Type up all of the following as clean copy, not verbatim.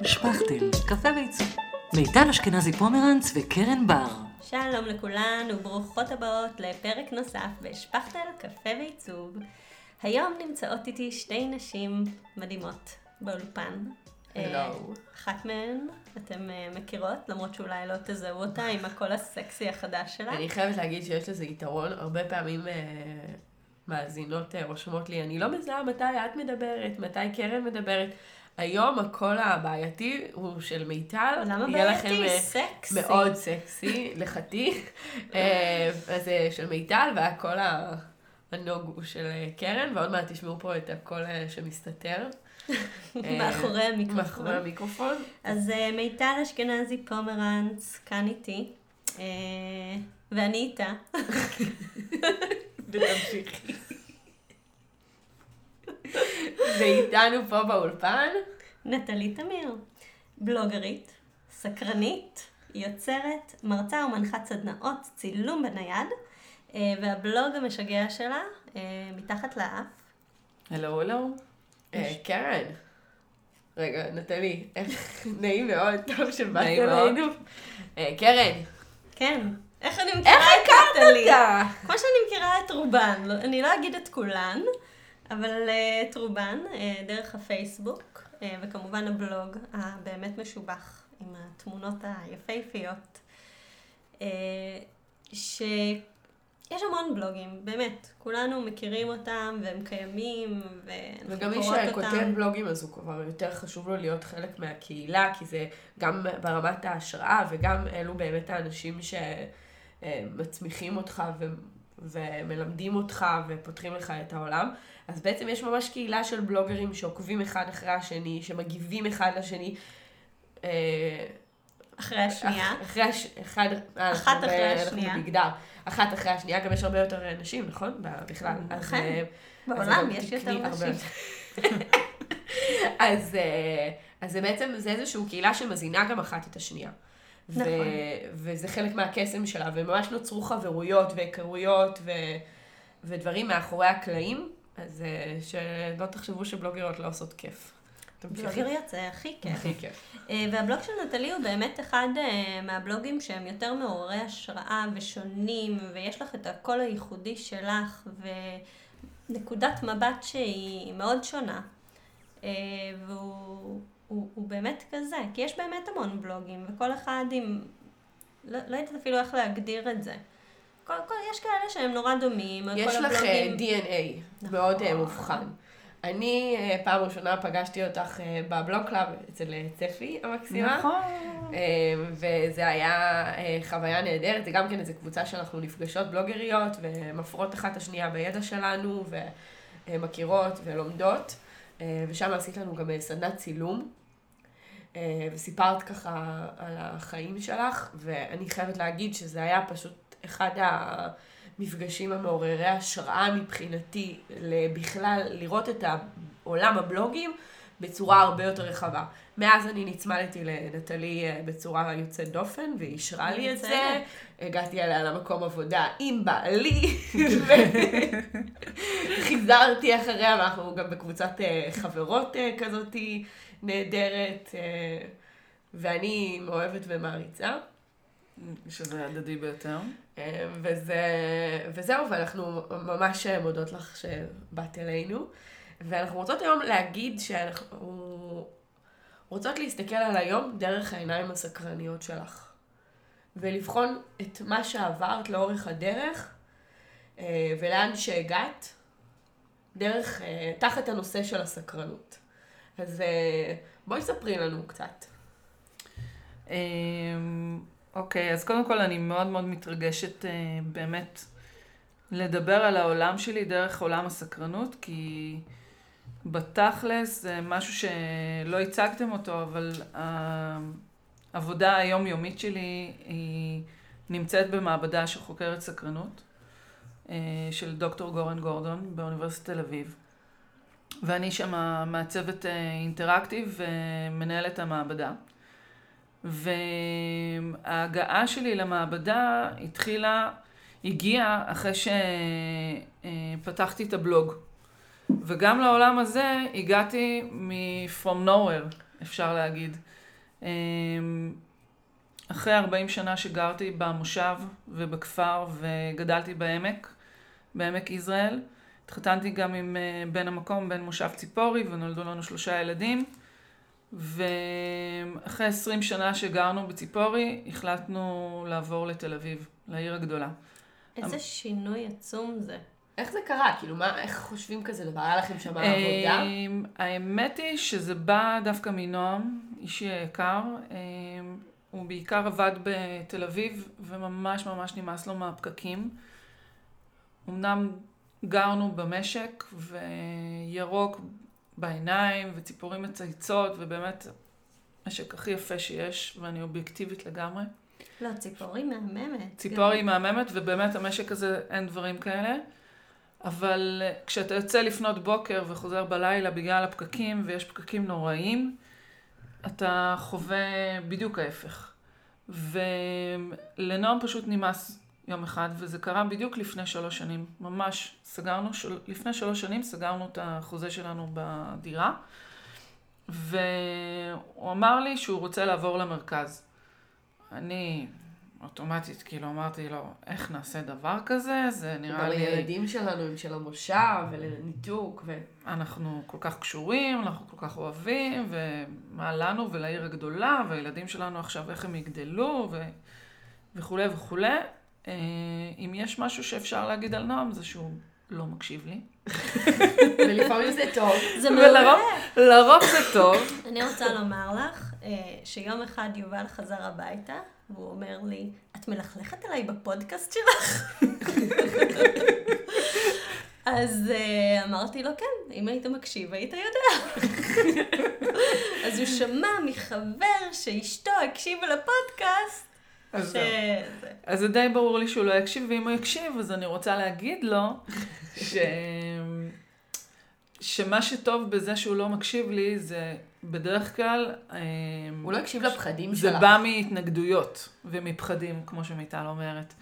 משפחתל, קפה וייצוא. מיטל אשכנזי פומרנץ וקרן בר. שלום לכולן וברוכות הבאות לפרק נוסף בשפחתל, קפה וייצוא. היום נמצאות איתי שתי נשים מדהימות באולפן. אחת מהן, אתם מכירות, למרות שאולי לא תזהו אותה עם הקול הסקסי החדש שלה. אני חייבת להגיד שיש לזה יתרון, הרבה פעמים מאזינות רושמות לי, אני לא מזהה מתי את מדברת, מתי קרן מדברת. היום הקול הבעייתי הוא של מיטל. למה בעייתי? סקסי. מאוד סקסי, לחתי. אז של מיטל והקול הנוג הוא של קרן, ועוד מעט תשמעו פה את הקול שמסתתר. מאחורי המיקרופון. מאחורי המיקרופון. אז מיטל אשכנזי פומרנץ כאן איתי, ואני איתה. ותמשיכי. ואיתנו פה באולפן נטלי תמיר, בלוגרית, סקרנית, יוצרת, מרצה ומנחת סדנאות, צילום בנייד, והבלוג המשגע שלה, מתחת לאף. הלו, הלו. קרן. רגע, נטלי, נעים מאוד, טוב שבאת אלינו. קרן. כן. איך אני מכירה את נטלי? כמו שאני מכירה את רובן, אני לא אגיד את כולן, אבל את רובן דרך הפייסבוק, וכמובן הבלוג הבאמת משובח עם התמונות היפהפיות, יש המון בלוגים, באמת, כולנו מכירים אותם והם קיימים ואנחנו קוראות אותם. וגם מי שכותב בלוגים אז הוא כבר יותר חשוב לו להיות חלק מהקהילה, כי זה גם ברמת ההשראה וגם אלו באמת האנשים שמצמיחים אותך ומלמדים אותך ופותחים לך את העולם. אז בעצם יש ממש קהילה של בלוגרים שעוקבים אחד אחרי השני, שמגיבים אחד לשני. אחרי השנייה. אחת אחרי השנייה. אנחנו נגדר. אחת אחרי השנייה, גם יש הרבה יותר נשים, נכון? בכלל. לכן, בעולם יש יותר נשים. אז זה בעצם, זה איזושהי קהילה שמזינה גם אחת את השנייה. נכון. וזה חלק מהקסם שלה, וממש נוצרו חברויות והיכרויות ודברים מאחורי הקלעים, אז שלא תחשבו שבלוגריות לא עושות כיף. בלוגריות זה הכי כיף. הכי כיף. והבלוג של נטלי הוא באמת אחד מהבלוגים שהם יותר מעוררי השראה ושונים, ויש לך את הקול הייחודי שלך, ונקודת מבט שהיא מאוד שונה, והוא באמת כזה, כי יש באמת המון בלוגים, וכל אחד עם, לא יודעת אפילו איך להגדיר את זה. יש כאלה שהם נורא דומים. יש לך DNA מאוד מובחן. אני פעם ראשונה פגשתי אותך בבלוג קלאב אצל צפי המקסימה. נכון. וזה היה חוויה נהדרת, זה גם כן איזו קבוצה שאנחנו נפגשות בלוגריות ומפרות אחת השנייה בידע שלנו ומכירות ולומדות. ושם עשית לנו גם סדנת צילום, וסיפרת ככה על החיים שלך, ואני חייבת להגיד שזה היה פשוט אחד המפגשים המעוררי השראה מבחינתי, בכלל לראות את עולם הבלוגים בצורה הרבה יותר רחבה. מאז אני נצמדתי לנטלי בצורה יוצאת דופן, והיא אישרה לי את זה. הגעתי אליה למקום עבודה עם בעלי, וחיזרתי אחריה, ואנחנו גם בקבוצת חברות כזאת נהדרת, ואני מאוהבת ומעריצה. שזה הדדי ביותר. וזהו, ואנחנו ממש מודות לך שבאת אלינו. ואנחנו רוצות היום להגיד שאנחנו רוצות להסתכל על היום דרך העיניים הסקרניות שלך. ולבחון את מה שעברת לאורך הדרך, ולאן שהגעת, דרך, תחת הנושא של הסקרנות. אז בואי ספרי לנו קצת. אוקיי, אז קודם כל אני מאוד מאוד מתרגשת באמת לדבר על העולם שלי דרך עולם הסקרנות, כי בתכלס זה משהו שלא הצגתם אותו, אבל העבודה היומיומית שלי היא נמצאת במעבדה שחוקרת סקרנות, של דוקטור גורן גורדון באוניברסיטת תל אביב. ואני שמה מעצבת אינטראקטיב ומנהלת המעבדה. וההגעה שלי למעבדה הגיעה אחרי שפתחתי את הבלוג. וגם לעולם הזה הגעתי מ-from nowhere. אפשר להגיד. אחרי 40 שנה שגרתי במושב ובכפר וגדלתי בעמק, בעמק ישראל, התחתנתי גם עם בן המקום, בן מושב ציפורי, ונולדו לנו 3 ילדים. ואחרי 20 שנה שגרנו בציפורי, החלטנו לעבור לתל אביב, לעיר הגדולה. איזה שינוי עצום זה. איך זה קרה? כאילו, מה, איך חושבים כזה דבר? היה לכם שם עבודה? האמת היא שזה בא דווקא מנועם, אישי היקר. הוא בעיקר עבד בתל אביב, וממש ממש נמאס לו מהפקקים. אמנם גרנו במשק, וירוק בעיניים, וציפורים מצייצות, ובאמת משק הכי יפה שיש, ואני אובייקטיבית לגמרי. לא, ציפורי מהממת. ציפורי מהממת, ובאמת המשק הזה אין דברים כאלה. אבל כשאתה יוצא לפנות בוקר וחוזר בלילה בגלל הפקקים, ויש פקקים נוראים, אתה חווה בדיוק ההפך. ולנועם פשוט נמאס יום אחד, וזה קרה בדיוק לפני 3 שנים. ממש, לפני 3 שנים סגרנו את החוזה שלנו בדירה, והוא אמר לי שהוא רוצה לעבור למרכז. אני אוטומטית, כאילו, אמרתי לו, איך נעשה דבר כזה? זה נראה לי... לילדים שלנו, עם של המושב, ולניתוק, ו... אנחנו כל כך קשורים, אנחנו כל כך אוהבים, ומה לנו ולעיר הגדולה, והילדים שלנו עכשיו, איך הם יגדלו, וכו' וכו'. אם יש משהו שאפשר להגיד על נועם, זה שהוא לא מקשיב לי. ולפעמים זה טוב. זה מעולה. לרוב זה טוב. אני רוצה לומר לך, שיום אחד יובל חזר הביתה, והוא אומר לי, את מלכלכת עליי בפודקאסט שלך? אז אמרתי לו, כן, אם היית מקשיב, היית יודע. אז הוא שמע מחבר שאשתו הקשיב על הפודקאסט. אז זה די ברור לי שהוא לא יקשיב, ואם הוא יקשיב, אז אני רוצה להגיד לו שמה שטוב בזה שהוא לא מקשיב לי, זה בדרך כלל... הוא לא יקשיב לפחדים שלך. זה בא מהתנגדויות ומפחדים, כמו שמיטל אומרת.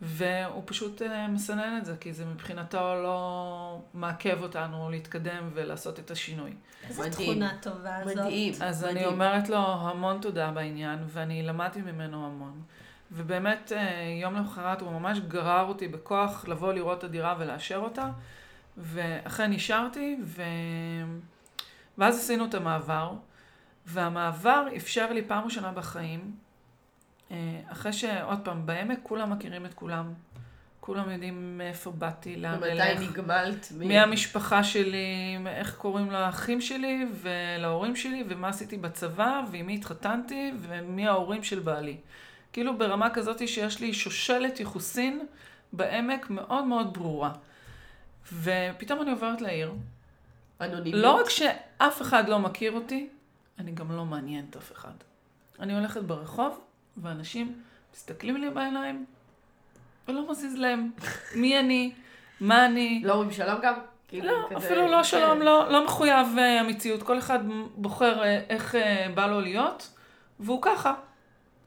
והוא פשוט מסנן את זה, כי זה מבחינתו לא מעכב אותנו להתקדם ולעשות את השינוי. איזו תכונה טובה הזאת. מדהים. אז אני אומרת לו המון תודה בעניין, ואני למדתי ממנו המון. ובאמת, יום למחרת הוא ממש גרר אותי בכוח לבוא לראות את הדירה ולאשר אותה, ואכן נשארתי, ואז עשינו את המעבר, והמעבר אפשר לי פעם ראשונה בחיים, אחרי שעוד פעם בעמק כולם מכירים את כולם, כולם יודעים מאיפה באתי, ומתי נגמלת, מי המשפחה שלי, איך קוראים לאחים שלי ולהורים שלי, ומה עשיתי בצבא, ועם מי התחתנתי, ומי ההורים של בעלי. כאילו ברמה כזאת שיש לי שושלת יחוסין בעמק מאוד מאוד ברורה. ופתאום אני עוברת לעיר. אנונימית. לא רק שאף אחד לא מכיר אותי, אני גם לא מעניינת אף אחד. אני הולכת ברחוב, ואנשים מסתכלים לי בעיניים, ולא מזיז להם מי אני, מה אני. לא אומרים שלום גם? לא, אפילו לא שלום, לא מחויב המציאות. כל אחד בוחר איך בא לו להיות, והוא ככה.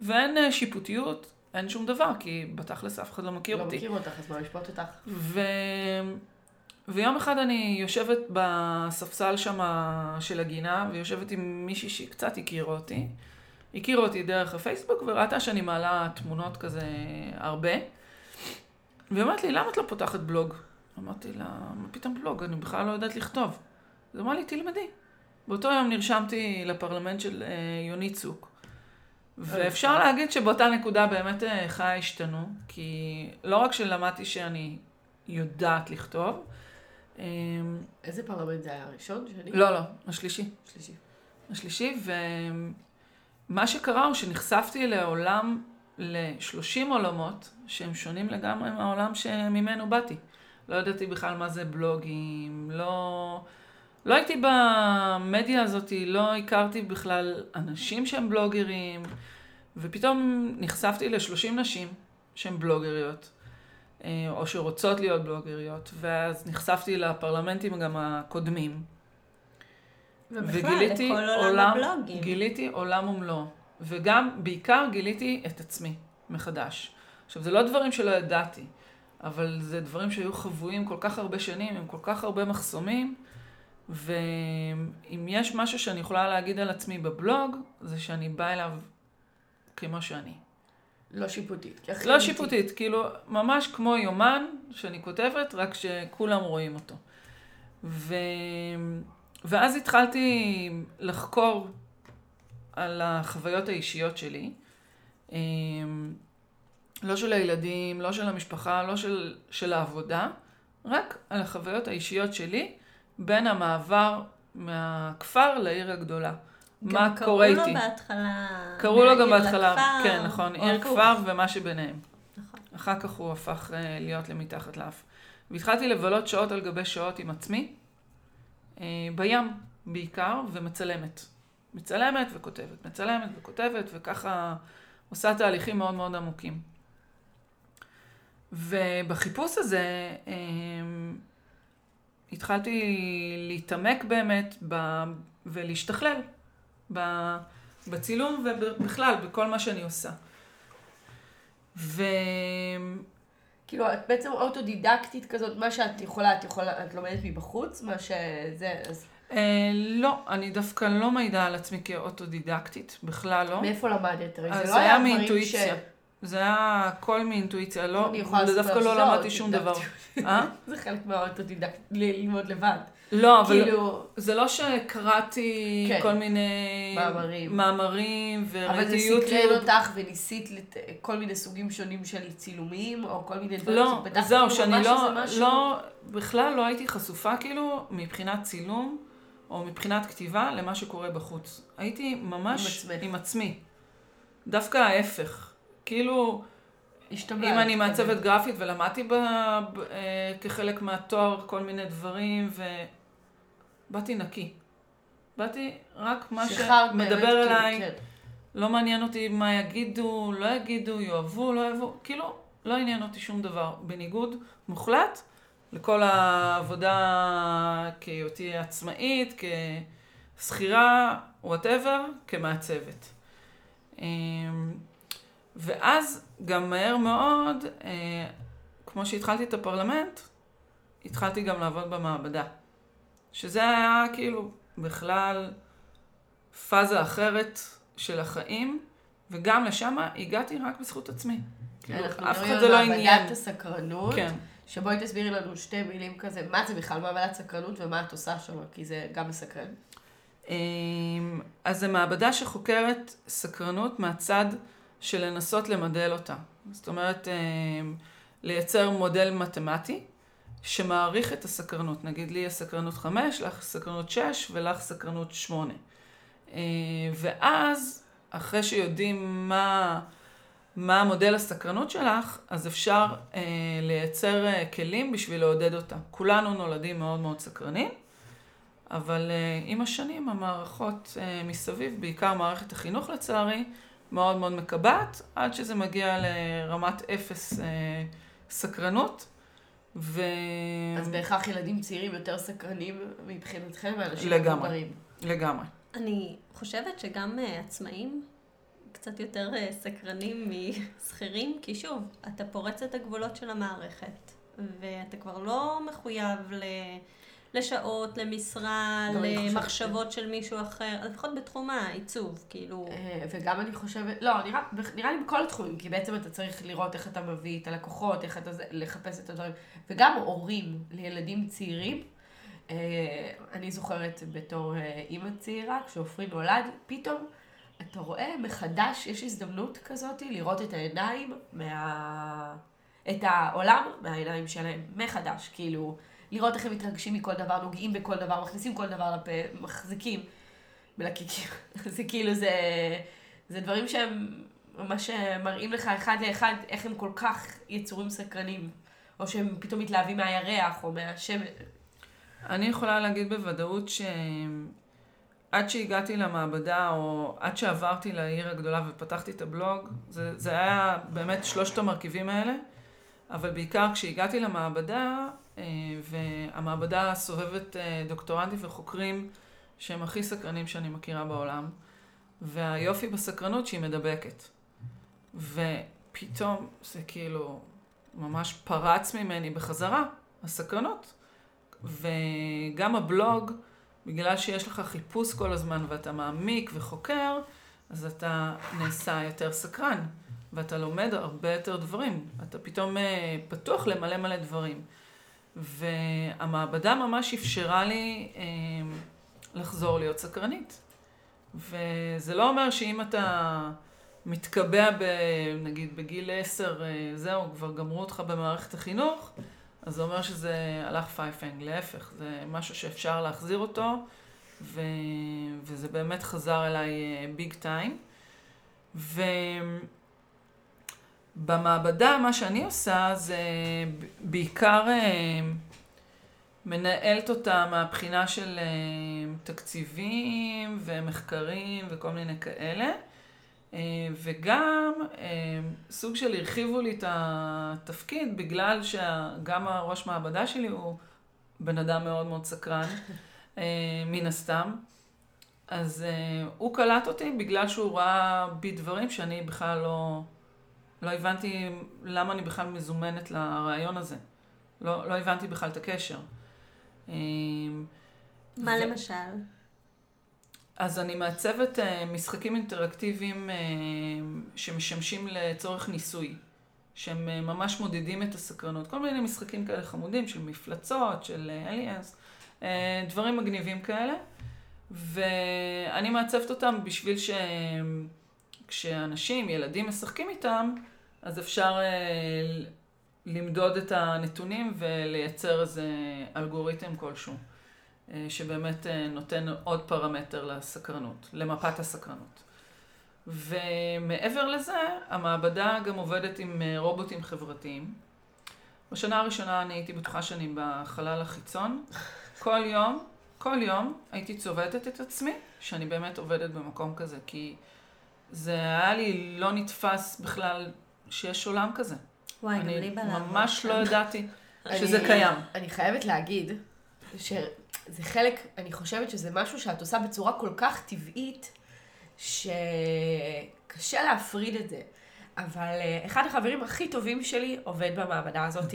ואין שיפוטיות, אין שום דבר, כי בתכלס אף אחד לא מכיר אותי. לא מכיר אותך, אז מה משפוט אותך? ויום אחד אני יושבת בספסל שמה של הגינה, ויושבת עם מישהי שקצת הכירה אותי דרך הפייסבוק, וראתה שאני מעלה תמונות כזה הרבה, ואמרת לי, למה את לא פותחת בלוג? אמרתי לה, מה פתאום בלוג? אני בכלל לא יודעת לכתוב. אז אמרה לי, תלמדי. באותו יום נרשמתי לפרלמנט של יוני צוק, ואפשר להגיד שבאותה נקודה באמת חיי השתנו, כי לא רק שלמדתי שאני יודעת לכתוב. איזה פרלמנט זה היה? הראשון? לא, השלישי. השלישי, ומה שקרה הוא שנחשפתי לעולם, ל-30 עולמות, שהם שונים לגמרי מהעולם שממנו באתי. לא ידעתי בכלל מה זה בלוגים, לא הייתי במדיה הזאת, לא הכרתי בכלל אנשים שהם בלוגרים, ופתאום נחשפתי ל-30 נשים שהם בלוגריות, או שרוצות להיות בלוגריות, ואז נחשפתי לפרלמנטים גם הקודמים. וגיליתי עולם ומלואו, וגם בעיקר גיליתי את עצמי מחדש. עכשיו, זה לא דברים שלא ידעתי, אבל זה דברים שהיו חבויים כל כך הרבה שנים, עם כל כך הרבה מחסומים, ואם יש משהו שאני יכולה להגיד על עצמי בבלוג, זה שאני באה אליו כמו שאני. לא שיפוטית. לא שיפוטית, כאילו ממש כמו יומן שאני כותבת, רק שכולם רואים אותו. ואז התחלתי לחקור על החוויות האישיות שלי. לא של הילדים, לא של המשפחה, לא של העבודה, רק על החוויות האישיות שלי בין המעבר מהכפר לעיר הגדולה. מה קורה איתי? קראו לו בהתחלה. קראו לו גם בהתחלה, כן, נכון, עיר כפר ומה שביניהם. נכון. אחר כך הוא הפך להיות למתחת לאף. והתחלתי לבלות שעות על גבי שעות עם עצמי, בים בעיקר, ומצלמת. מצלמת וכותבת, מצלמת וכותבת, וככה עושה תהליכים מאוד מאוד עמוקים. ובחיפוש הזה התחלתי להתעמק באמת ולהשתכלל בצילום ובכלל בכל מה שאני עושה. כאילו, את בעצם אוטודידקטית כזאת, מה שאת יכולה, את לומדת מבחוץ, מה שזה... לא, אני דווקא לא מעידה על עצמי כאוטודידקטית, בכלל לא. מאיפה למדת? זה לא היה מאינטואיציה. זה היה הכל מאינטואיציה, לא, דווקא לא למדתי שום דבר. זה חלק מהאוטודידקט, ללמוד לבד. לא, אבל זה לא שקראתי כל מיני מאמרים וראיתי יוטיוב. אבל זה סקרן אותך וניסית כל מיני סוגים שונים של צילומים, או כל מיני דברים. לא, זהו, שאני לא, בכלל לא הייתי חשופה כאילו מבחינת צילום, או מבחינת כתיבה למה שקורה בחוץ. הייתי ממש עם עצמי. דווקא ההפך. כאילו, אם אני מעצבת גרפית ולמדתי כחלק מהתואר כל מיני דברים, ובאתי נקי. באתי רק מה שמדבר אליי, לא מעניין אותי מה יגידו, לא יגידו, יאהבו, לא יאהבו, כאילו, לא עניין אותי שום דבר. בניגוד מוחלט לכל העבודה כהיותי עצמאית, כסחירה, whatever, כמעצבת. ואז גם מהר מאוד, כמו שהתחלתי את הפרלמנט, התחלתי גם לעבוד במעבדה. שזה היה כאילו בכלל פאזה אחרת של החיים, וגם לשם הגעתי רק בזכות עצמי. אף אחד זה לא עניין. מעבדת הסקרנות, כן. שבואי תסבירי לנו שתי מילים כזה, מה זה בכלל מעבדת סקרנות ומה את עושה שם, כי זה גם מסקרן. אז זה מעבדה שחוקרת סקרנות מהצד של לנסות למדל אותה. זאת אומרת, לייצר מודל מתמטי שמעריך את הסקרנות. נגיד לי הסקרנות 5, לך סקרנות 6 ולך סקרנות 8. ואז, אחרי שיודעים מה מודל הסקרנות שלך, אז אפשר לייצר כלים בשביל לעודד אותה. כולנו נולדים מאוד מאוד סקרנים, אבל עם השנים המערכות מסביב, בעיקר מערכת החינוך לצערי, מאוד מאוד מקבעת, עד שזה מגיע לרמת אפס סקרנות. אז בהכרח ילדים צעירים יותר סקרנים מבחינתכם, ואנשים מבוגרים. לגמרי. אני חושבת שגם עצמאים קצת יותר סקרנים מסחירים, כי שוב, אתה פורץ את הגבולות של המערכת, ואתה כבר לא מחויב לשעות, למשרה, למחשבות של מישהו אחר, לפחות בתחום העיצוב, כאילו. וגם אני חושבת, לא, נראה לי בכל התחומים, כי בעצם אתה צריך לראות איך אתה מביא את הלקוחות, איך אתה לחפש את הדברים, וגם הורים לילדים צעירים, אני זוכרת בתור אימא צעירה, כשאופרי נולד, פתאום אתה רואה מחדש, יש הזדמנות כזאת לראות את העיניים, את העולם מהעיניים שלהם, מחדש, כאילו, לראות איך הם מתרגשים מכל דבר, נוגעים בכל דבר, מכניסים כל דבר לפה, מחזיקים בלקיקים. זה כאילו, זה דברים שהם ממש מראים לך אחד לאחד, איך הם כל כך יצורים סקרנים, או שהם פתאום מתלהבים מהירח, או מהשמש. אני יכולה להגיד בוודאות שעד שהגעתי למעבדה, או עד שעברתי לעיר הגדולה ופתחתי את הבלוג, זה היה באמת שלושת המרכיבים האלה, אבל בעיקר כשהגעתי למעבדה, והמעבדה סובבת דוקטורנטים וחוקרים שהם הכי סקרנים שאני מכירה בעולם, והיופי בסקרנות שהיא מדבקת. ופתאום זה כאילו ממש פרץ ממני בחזרה, הסקרנות. וגם הבלוג בגלל שיש לך חיפוש כל הזמן ואתה מעמיק וחוקר, אז אתה נעשה יותר סקרן, ואתה לומד הרבה יותר דברים. אתה פתאום פתוח למלא מלא דברים. והמעבדה ממש אפשרה לי לחזור להיות סקרנית. וזה לא אומר שאם אתה מתקבע נגיד בגיל 10, זהו, כבר גמרו אותך במערכת החינוך, אז זה אומר שזה הלך פייפנג, להפך. זה משהו שאפשר להחזיר אותו, וזה באמת חזר אליי ביג טיים. ובמעבדה מה שאני עושה זה בעיקר מנהלת אותה מהבחינה של תקציבים ומחקרים וכל מיני כאלה. וגם סוג של הרחיבו לי את התפקיד, בגלל שגם הראש מעבדה שלי הוא בן אדם מאוד מאוד סקרן, מן הסתם. אז הוא קלט אותי בגלל שהוא ראה בי דברים שאני בכלל לא הבנתי למה אני בכלל מזומנת לרעיון הזה. לא הבנתי בכלל את הקשר. מה למשל? אז אני מעצבת משחקים אינטראקטיביים שמשמשים לצורך ניסוי, שהם ממש מודדים את הסקרנות. כל מיני משחקים כאלה חמודים, של מפלצות, של אליאנס, דברים מגניבים כאלה. ואני מעצבת אותם בשביל שכשאנשים, ילדים משחקים איתם, אז אפשר למדוד את הנתונים ולייצר איזה אלגוריתם כלשהו. שבאמת נותן עוד פרמטר לסקרנות, למפת הסקרנות. ומעבר לזה, המעבדה גם עובדת עם רובוטים חברתיים. בשנה הראשונה אני הייתי בטוחה שאני בחלל החיצון. כל יום הייתי צובטת את עצמי, שאני באמת עובדת במקום כזה, כי זה היה לי לא נתפס בכלל שיש עולם כזה. וואי, גם לי בלעבור. אני ממש לא ידעתי שזה קיים. אני חייבת להגיד זה חלק, אני חושבת שזה משהו שאת עושה בצורה כל כך טבעית, שקשה להפריד את זה. אבל אחד החברים הכי טובים שלי עובד במעבדה הזאת,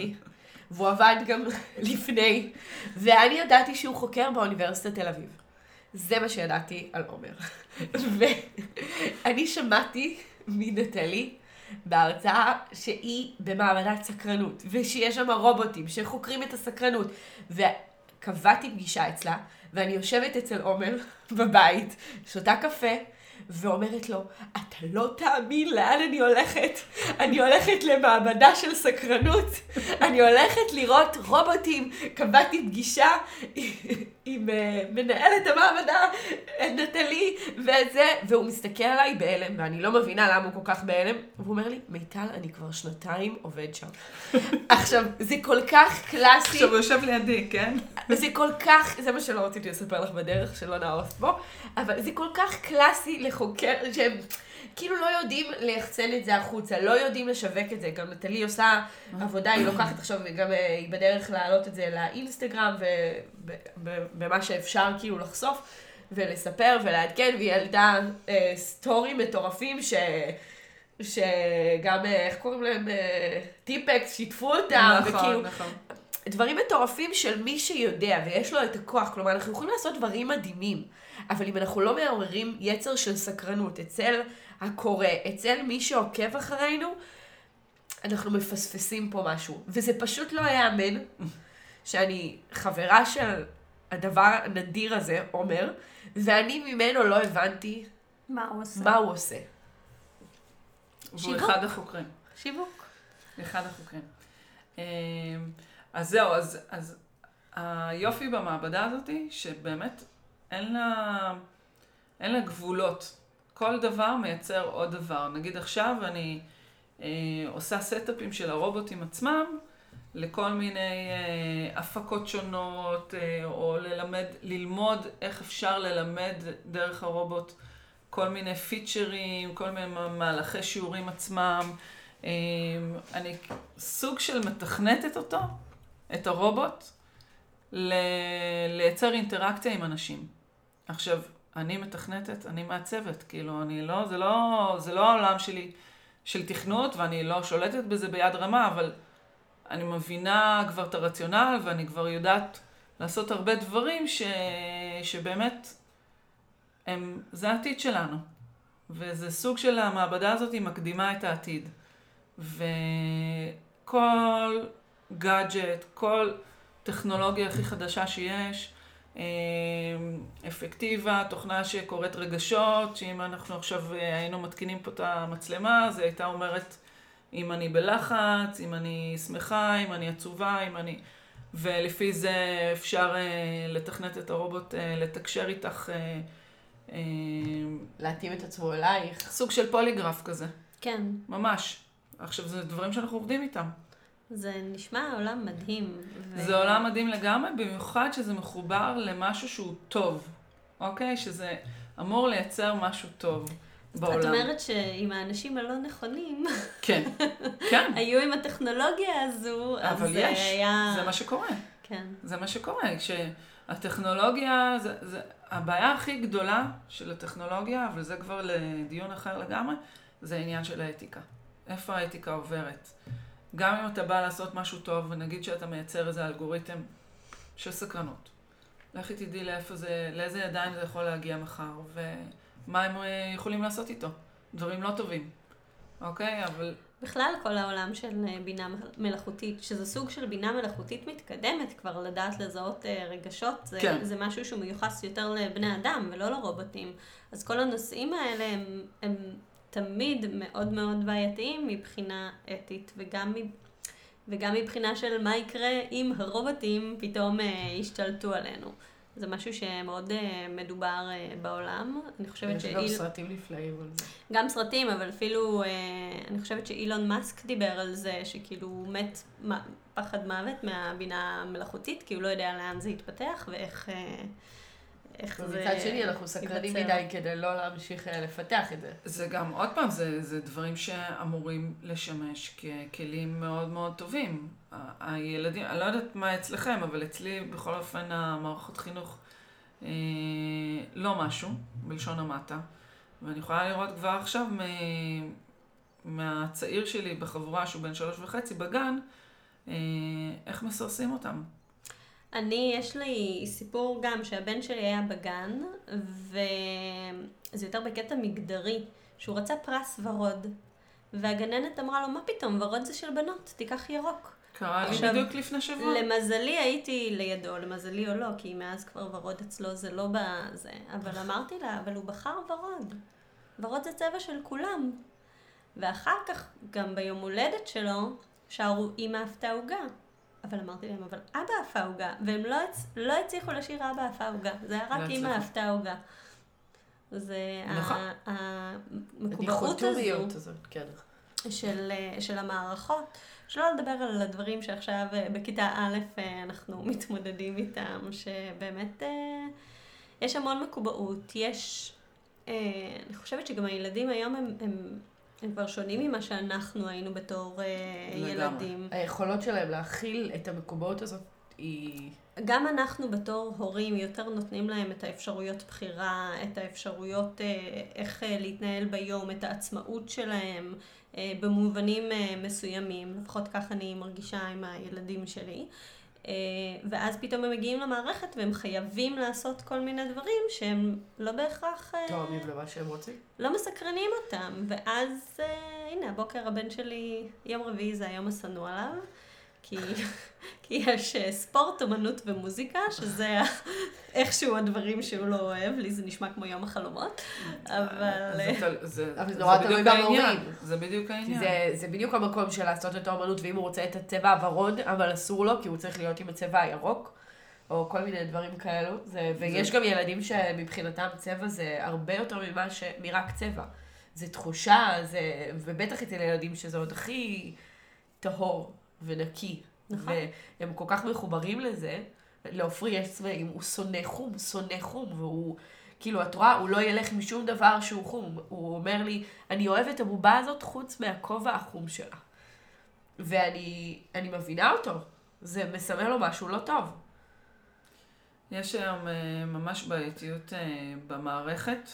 והוא עבד גם לפני, ואני ידעתי שהוא חוקר באוניברסיטת תל אביב. זה מה שידעתי על עומר. ואני שמעתי מנטלי בהרצאה שהיא במעבדת סקרנות, ושיש שם רובוטים שחוקרים את הסקרנות, קבעתי פגישה אצלה, ואני יושבת אצל עומר בבית, שותה קפה, ואומרת לו, אתה לא תאמין לאן אני הולכת. אני הולכת למעבדה של סקרנות. אני הולכת לראות רובוטים. קבעתי פגישה עם מנהלת המעבדה, נטלי, וזה. והוא מסתכל עליי בהלם, ואני לא מבינה למה הוא כל כך בהלם. והוא אומר לי, מיטל, אני כבר שנתיים עובד שם. עכשיו, זה כל כך קלאסי. עכשיו הוא יושב לידי, כן? זה כל כך, זה מה שלא רציתי לספר לך בדרך, שלא נערוף בו, אבל זה כל כך קלאסי לחוקר, שהם כאילו לא יודעים להחצן את זה החוצה, לא יודעים לשווק את זה. גם נטלי עושה עבודה, היא לוקחת עכשיו, גם היא בדרך להעלות את זה לאינסטגרם, ובמה שאפשר כאילו לחשוף ולספר ולעדכן, והיא ילדה סטורים מטורפים שגם, איך קוראים להם, טיפקס, שיתפו אותם, וכאילו דברים מטורפים של מי שיודע ויש לו את הכוח. כלומר, אנחנו יכולים לעשות דברים מדהימים, אבל אם אנחנו לא מעוררים יצר של סקרנות אצל הקורא, אצל מי שעוקב אחרינו, אנחנו מפספסים פה משהו. וזה פשוט לא יאמן שאני חברה של הדבר הנדיר הזה, עומר, ואני ממנו לא הבנתי מה הוא עושה. הוא אחד החוקרים. שיווק. אחד החוקרים. אז זהו, אז היופי במעבדה הזאת שבאמת אין לה גבולות. כל דבר מייצר עוד דבר. נגיד עכשיו אני עושה סטאפים של הרובוטים עצמם לכל מיני הפקות שונות, או ללמוד איך אפשר ללמד דרך הרובוט כל מיני פיצ'רים, כל מיני מהלכי שיעורים עצמם. אני סוג של מתכנתת אותו, את הרובוט, לייצר אינטראקציה עם אנשים. עכשיו, אני מתכנתת, אני מעצבת, כאילו, זה לא העולם שלי של תכנות, ואני לא שולטת בזה ביד רמה, אבל אני מבינה כבר את הרציונל, ואני כבר יודעת לעשות הרבה דברים שבאמת הם, זה העתיד שלנו. וזה סוג של המעבדה הזאת, היא מקדימה את העתיד. וכל גאדג'ט, כל טכנולוגיה הכי חדשה שיש, אפקטיבה, תוכנה שקוראת רגשות, שאם אנחנו עכשיו היינו מתקינים פה את המצלמה, זה הייתה אומרת אם אני בלחץ, אם אני שמחה, אם אני עצובה, אם אני... ולפי זה אפשר לתכנת את הרובוט, לתקשר איתך... להתאים את עצמו אלייך. סוג של פוליגרף כזה. כן. ממש. עכשיו זה דברים שאנחנו עובדים איתם. זה נשמע עולם מדהים. זה עולם מדהים לגמרי, במיוחד שזה מחובר למשהו שהוא טוב. אוקיי? שזה אמור לייצר משהו טוב בעולם. את אומרת שאם האנשים הלא נכונים... כן. כן. היו עם הטכנולוגיה הזו, אז זה היה... זה מה שקורה. כן. זה מה שקורה. שהטכנולוגיה... הבעיה הכי גדולה של הטכנולוגיה, אבל זה כבר לדיון אחר לגמרי, זה העניין של האתיקה. איפה האתיקה עוברת? גם אם אתה בא לעשות משהו טוב, ונגיד שאתה מייצר איזה אלגוריתם של סקרנות. לכי תדעי לאיזה ידיים זה יכול להגיע מחר, ומה הם יכולים לעשות איתו. דברים לא טובים. אוקיי? אבל... בכלל כל העולם של בינה מלאכותית, שזה סוג של בינה מלאכותית מתקדמת, כבר לדעת לזהות רגשות, זה, כן. זה משהו שהוא מיוחס יותר לבני אדם ולא לרובוטים. אז כל הנושאים האלה הם תמיד מאוד מאוד בעייתיים מבחינה אתית, וגם מבחינה של מה יקרה אם הרובוטים פתאום ישתלטו עלינו. זה משהו שמאוד מדובר בעולם. אני חושבת שאיל... גם סרטים נפלאים על זה. גם סרטים, אבל אפילו, אני חושבת שאילון מאסק דיבר על זה, שכאילו הוא מת פחד מוות מהבינה המלאכותית, כי הוא לא יודע לאן זה יתפתח ואיך זה... בצד שני, אנחנו סקרנים מדי כדי לא להמשיך לפתח את זה. זה גם, עוד פעם, זה דברים שאמורים לשמש ככלים מאוד מאוד טובים. הילדים, אני לא יודעת מה אצלכם, אבל אצלי בכל אופן המערכות חינוך לא משהו, בלשון המטה. ואני יכולה לראות כבר עכשיו מהצעיר שלי בחבורה שהוא בן 3.5 בגן, איך מסרסים אותם. יש לי סיפור גם שהבן שלי היה בגן, וזה יותר בקטע מגדרי, שהוא רצה פרס ורוד. והגננת אמרה לו, מה פתאום, ורוד זה של בנות, תיקח ירוק. קרה לי בדיוק לפני שבוע. למזלי הייתי לידו, למזלי או לא, כי מאז כבר ורוד אצלו זה לא בזה. אבל אמרתי לה, אבל הוא בחר ורוד. ורוד זה צבע של כולם. ואחר כך, גם ביום הולדת שלו, שרו אמא עפתה עוגה. אבל אמרתי להם, אבל אבא עפה עוגה, והם לא הצליחו לשיר אבא עפה עוגה, זה היה רק אמא עפתה עוגה. זה המקובעות הזו של המערכות, שלא לדבר על הדברים שעכשיו בכיתה א' אנחנו מתמודדים איתם, שבאמת יש המון מקובעות, יש, אני חושבת שגם הילדים היום הם כבר שונים ממה שאנחנו היינו בתור ילדים. היכולות שלהם להכיל את המקובעות הזאת היא... גם אנחנו בתור הורים יותר נותנים להם את האפשרויות בחירה, את האפשרויות איך להתנהל ביום, את העצמאות שלהם במובנים מסוימים. לפחות כך אני מרגישה עם הילדים שלי. ואז פתאום הם מגיעים למערכת והם חייבים לעשות כל מיני דברים שהם לא בהכרח... תואמים למה שהם רוצים. לא מסקרנים אותם. ואז, הנה, הבוקר הבן שלי, יום רביעי זה היום הסנוע עליו, כי יש ספורט, אומנות ומוזיקה, שזה איכשהו הדברים שהוא לא אוהב, לי זה נשמע כמו יום החלומות, אבל... זה נורא תלוי במורים. זה בדיוק העניין. זה בדיוק המקום של לעשות את האומנות, ואם הוא רוצה את הצבע הוורוד, אבל אסור לו, כי הוא צריך להיות עם הצבע הירוק, או כל מיני דברים כאלו, ויש גם ילדים שמבחינתם צבע זה הרבה יותר מרק צבע. זה תחושה, ובטח אצל ילדים שזה עוד הכי טהור. ונקי, נכון. והם כל כך מחוברים לזה, לאופרי יש צבעים, הוא שונא חום, והוא, כאילו, את רואה, הוא לא ילך משום דבר שהוא חום, הוא אומר לי, אני אוהב את הבובה הזאת חוץ מהכובע החום שלה, ואני מבינה אותו, זה מסמל לו משהו לא טוב. יש היום ממש בעייתיות במערכת,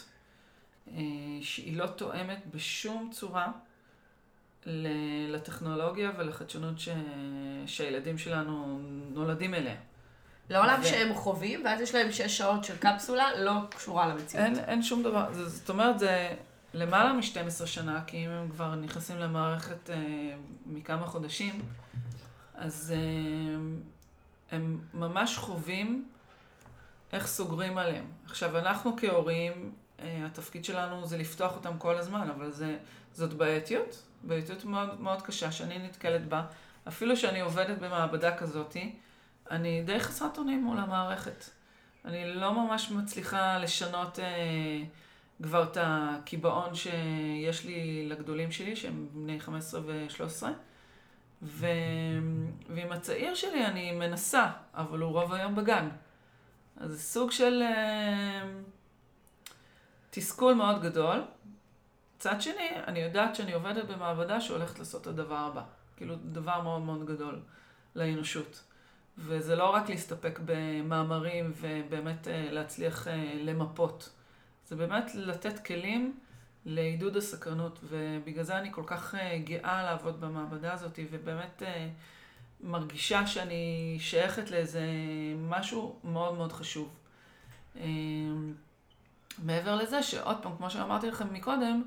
שהיא לא תואמת בשום צורה, לטכנולוגיה ולחדשנות שהילדים שלנו נולדים אליה. לעולם שהם חווים, ואז יש להם 6 שעות של קפסולה, לא קשורה למציאות. אין שום דבר, זאת אומרת, זה למעלה מ-12 שנה, כי אם הם כבר נכנסים למערכת מכמה חודשים, אז הם ממש חווים איך סוגרים עליהם. עכשיו, אנחנו כהורים, התפקיד שלנו זה לפתוח אותם כל הזמן, אבל זאת בעייתיות, בעייתיות מאוד, מאוד קשה, שאני נתקלת בה. אפילו שאני עובדת במעבדה כזאת, אני די חסרת אונים מול המערכת. אני לא ממש מצליחה לשנות כבר את הקיבעון שיש לי לגדולים שלי, שהם בני 15 ו-13. ועם הצעיר שלי אני מנסה, אבל הוא רוב היום בגן. אז זה סוג של תסכול מאוד גדול. צד שני, אני יודעת שאני עובדת במעבדה שהולכת לעשות את הדבר הבא. כאילו דבר מאוד מאוד גדול לאנושות. וזה לא רק להסתפק במאמרים ובאמת להצליח למפות. זה באמת לתת כלים לעידוד הסקרנות, ובגלל זה אני כל כך גאה לעבוד במעבדה הזאת, ובאמת מרגישה שאני שייכת לאיזה משהו מאוד מאוד חשוב. מעבר לזה שעוד פעם, כמו שאמרתי לכם מקודם,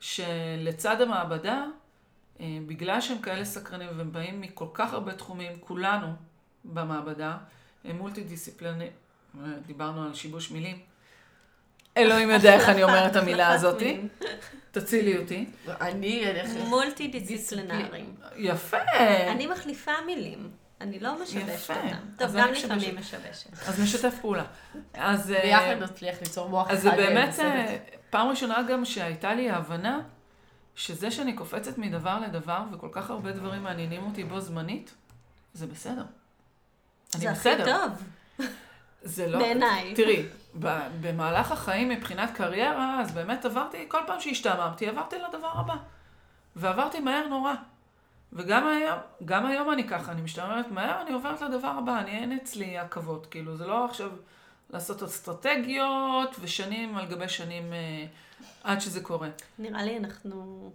שלצד המעבדה, בגלל שהם כאלה סקרנים והם באים מכל כך הרבה תחומים, כולנו במעבדה, הם מולטי דיסציפלינרים, דיברנו על שיבוש מילים, אלוהים יודע איך אני אומרת המילה הזאת, תצילי אותי. אני מולטי דיסציפלינרים. יפה. אני מחליפה מילים, אני לא משבשת אותם. טוב, גם לפעמים משבשת. אז משתף פעולה. ביחד נצליח ליצור מוח אחד. אז זה באמת פעם ראשונה גם שהייתה לי ההבנה, שזה שאני קופצת מדבר לדבר, וכל כך הרבה דברים מעניינים אותי בו זמנית, זה בסדר. זה הכי טוב. זה לא... בעיניי. תראי, במהלך החיים מבחינת קריירה, אז באמת עברתי, כל פעם שהשתעממתי, עברתי לדבר הבא. ועברתי מהר נורא. וגם היום, גם היום אני ככה, אני משתעממת מהר, אני עוברת לדבר הבא, אני אין אצלי עקבות, כאילו, זה לא עכשיו לעשות אסטרטגיות ושנים על גבי שנים עד שזה קורה. נראה לי אנחנו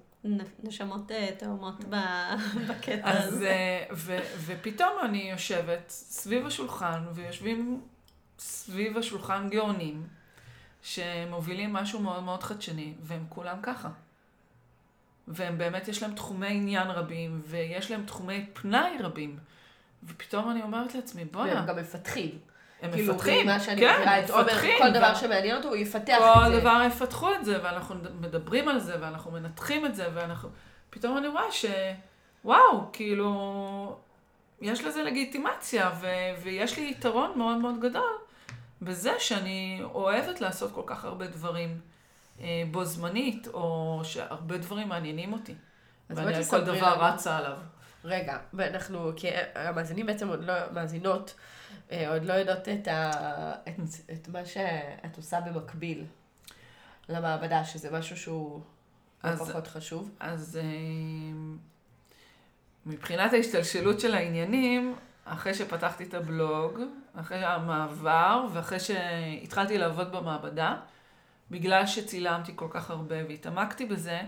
נשמות תאומות בקטע הזה. ופתאום אני יושבת סביב השולחן, ויושבים סביב השולחן גאונים, שמובילים משהו מאוד מאוד חדשני, והם כולם ככה. והם באמת יש להם תחומי עניין רבים, ויש להם תחומי פנאי רבים. ופתאום אני אומרת לעצמי, בונה. והם גם מפתחים. הם מפתחים, כן, מפתחים. כל דבר שמעניין אותו, הוא יפתח את זה. כל דבר יפתחו את זה, ואנחנו מדברים על זה, ואנחנו מנתחים את זה, ואנחנו... פתאום אני רואה שוואו, כאילו, יש לזה לגיטימציה, ויש לי יתרון מאוד מאוד גדול, בזה שאני אוהבת לעשות כל כך הרבה דברים בו זמנית, או שהרבה דברים מעניינים אותי. ואני על כל דבר רצה עליו. רגע, ואנחנו כמאזינים בעצם עוד לא מאזינות, עוד לא יודעות את מה שאת עושה במקביל למעבדה, שזה משהו שהוא פחות חשוב. אז מבחינת ההשתלשלות של העניינים, אחרי שפתחתי את הבלוג, אחרי המעבר ואחרי שהתחלתי לעבוד במעבדה, בגלל שצילמתי כל כך הרבה והתעמקתי בזה,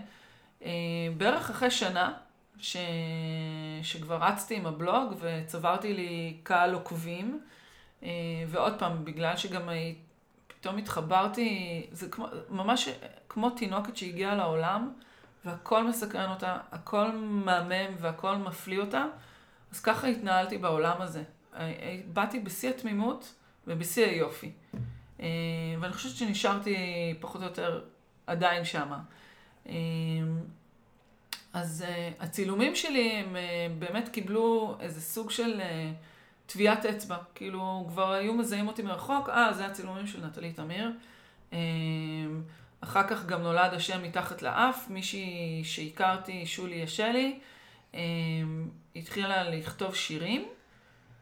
בערך אחרי שנה, שכבר רצתי עם הבלוג וצברתי לי קהל עוקבים, ועוד פעם, בגלל שגם פתאום התחברתי, זה כמו, ממש כמו תינוקת שהגיעה לעולם, והכל מסקרן אותה, הכל מהמם והכל מפליא אותה, אז ככה התנהלתי בעולם הזה. באתי בשיא התמימות ובשיא היופי. ואני חושבת שנשארתי פחות או יותר עדיין שמה. אז הצילומים שלי הם באמת קיבלו איזה סוג של טביעת אצבע. כאילו כבר היו מזהים אותי מרחוק, זה הצילומים של נטלי תמיר. אחר כך גם נולד השם מתחת לאף, מישהי שהכרתי, שולי ישלי, התחילה לכתוב שירים,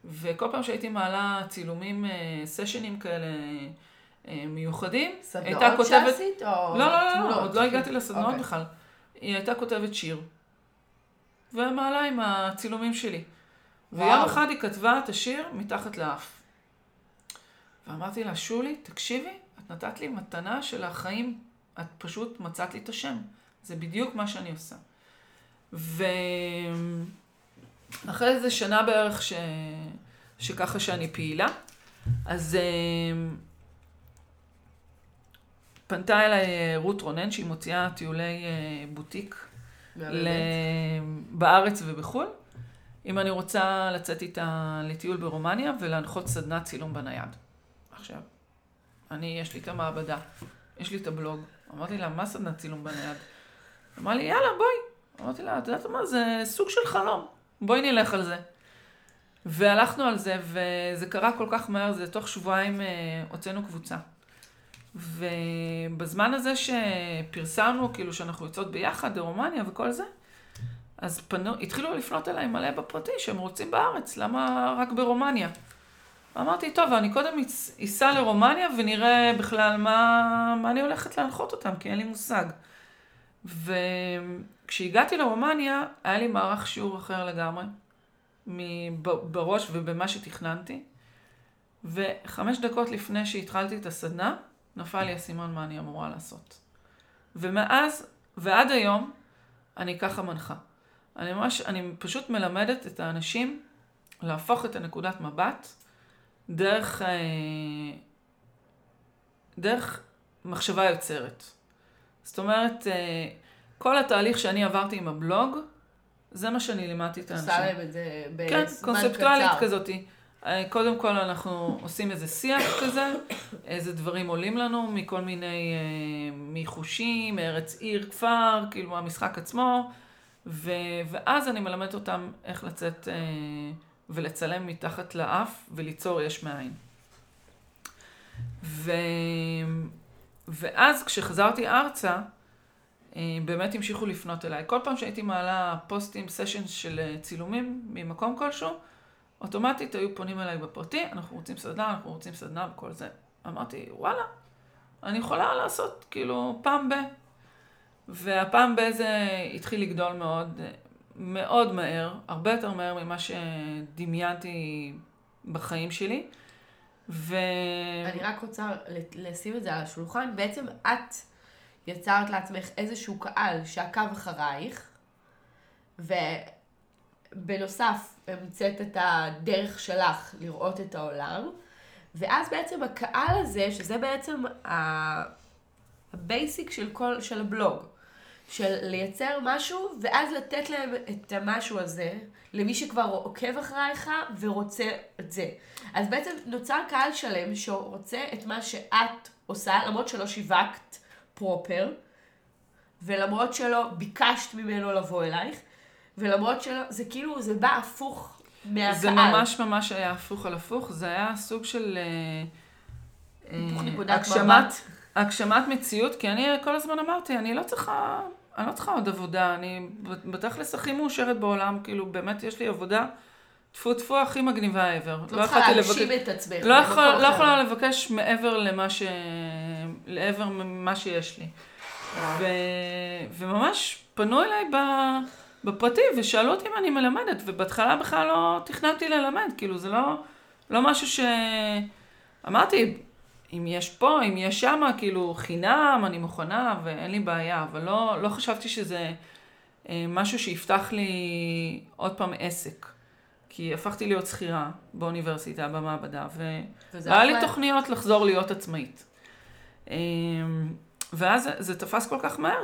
וכל פעם שהייתי מעלה צילומים, סשנים כאלה מיוחדים, הייתה כותבת... סדנאות שעשית או... לא, עוד לא הגעתי לסדנאות בכלל. היא הייתה כותבת שיר, ומעלה עם הצילומים שלי. ויום אחד היא כתבה את השיר מתחת לאף. ואמרתי לה, שולי, תקשיבי, את נתת לי מתנה של החיים, את פשוט מצאת לי את השם. זה בדיוק מה שאני עושה. ואחרי איזה שנה בערך שככה שאני פעילה. אז פנתה אליי רות רונן, שהיא מוציאה טיולי בוטיק בארץ ובחול. אם אני רוצה לצאת איתה לטיול ברומניה ולהנחות סדנת צילום בנייד. עכשיו, אני, יש לי את המעבדה, יש לי את הבלוג. אמרתי לה, מה סדנת צילום בנייד? אמרה לי, יאללה, בואי. אמרתי לה, את יודעת מה? זה סוג של חלום. בואי נלך על זה. והלכנו על זה, וזה קרה כל כך מהר, זה תוך שבועיים הוצאנו קבוצה. ובזמן הזה שפרסמנו, כאילו שאנחנו יוצאות ביחד, לרומניה וכל זה, אז התחילו לפנות אליי מלא בפרטי שהם רוצים בארץ, למה רק ברומניה? אמרתי, טוב, אני קודם אסע לרומניה ונראה בכלל מה אני הולכת להנחות אותם, כי אין לי מושג. וכשהגעתי לרומניה, היה לי מערך שיעור אחר לגמרי, בראש ובמה שתכננתי, וחמש דקות לפני שהתחלתי את הסדנה, נפל לי הסימן מה אני אמורה לעשות. ומאז ועד היום, אני ככה מנחה. אני פשוט מלמדת את האנשים להפוך את הנקודת מבט דרך מחשבה יוצרת. זאת אומרת, כל התהליך שאני עברתי עם הבלוג, זה מה שאני לימדתי את האנשים. עושה להם את זה בזמן קצר. כן, קונספטואלית כזאת. קודם כל אנחנו עושים איזה שיח כזה, איזה דברים עולים לנו מכל מיני מחושים, ארץ, עיר, כפר, כאילו המשחק עצמו, ואז אני מלמדת אותם איך לצאת ולצלם מתחת לאף וליצור יש מאין. ואז כשחזרתי ארצה, באמת המשיכו לפנות אליי. כל פעם שהייתי מעלה פוסטים, סשן של צילומים ממקום כלשהו, אוטומטית היו פונים אליי בפרטי, אנחנו רוצים סדנה, אנחנו רוצים סדנה וכל זה. אמרתי, וואלה, אני יכולה לעשות כאילו פעם ב. והפעם ב זה התחיל לגדול מאוד, מאוד מהר, הרבה יותר מהר ממה שדמיינתי בחיים שלי. אני רק רוצה לשים את זה על השולחן. בעצם את יצרת לעצמך איזשהו קהל שעקב אחרייך, ובנוסף המצאת את הדרך שלך לראות את העולם, ואז בעצם הקהל הזה, שזה בעצם הבייסיק של הבלוג, של לייצר משהו, ואז לתת להם את המשהו הזה, למי שכבר עוקב אחריך ורוצה את זה. אז בעצם נוצר קהל שלם שרוצה את מה שאת עושה, למרות שלא שיווקת פרופר, ולמרות שלא ביקשת ממנו לבוא אלייך, ולמרות שלא, זה כאילו, זה בא הפוך מהקהל. זה ממש ממש היה הפוך על הפוך, זה היה סוג של הגשמת מציאות, כי אני כל הזמן אמרתי, אני לא צריכה עוד עבודה, אני בתכלס הכי מאושרת בעולם, כאילו באמת יש לי עבודה, תפו הכי מגניבה העבר. לא יכולה להגשים את עצמך. לא יכולה לבקש מעבר למה שיש לי. וממש פנו אליי בפרטי ושאלו אותי אם אני מלמדת, ובהתחלה בכלל לא תכננתי ללמד, כאילו זה לא משהו שאמרתי, אם יש פה, אם יש שם, כאילו חינם, אני מוכנה ואין לי בעיה, אבל לא חשבתי שזה משהו שיפתח לי עוד פעם עסק. כי הפכתי להיות שכירה באוניברסיטה, במעבדה, והיה לי תוכניות לחזור להיות עצמאית. ואז זה תפס כל כך מהר,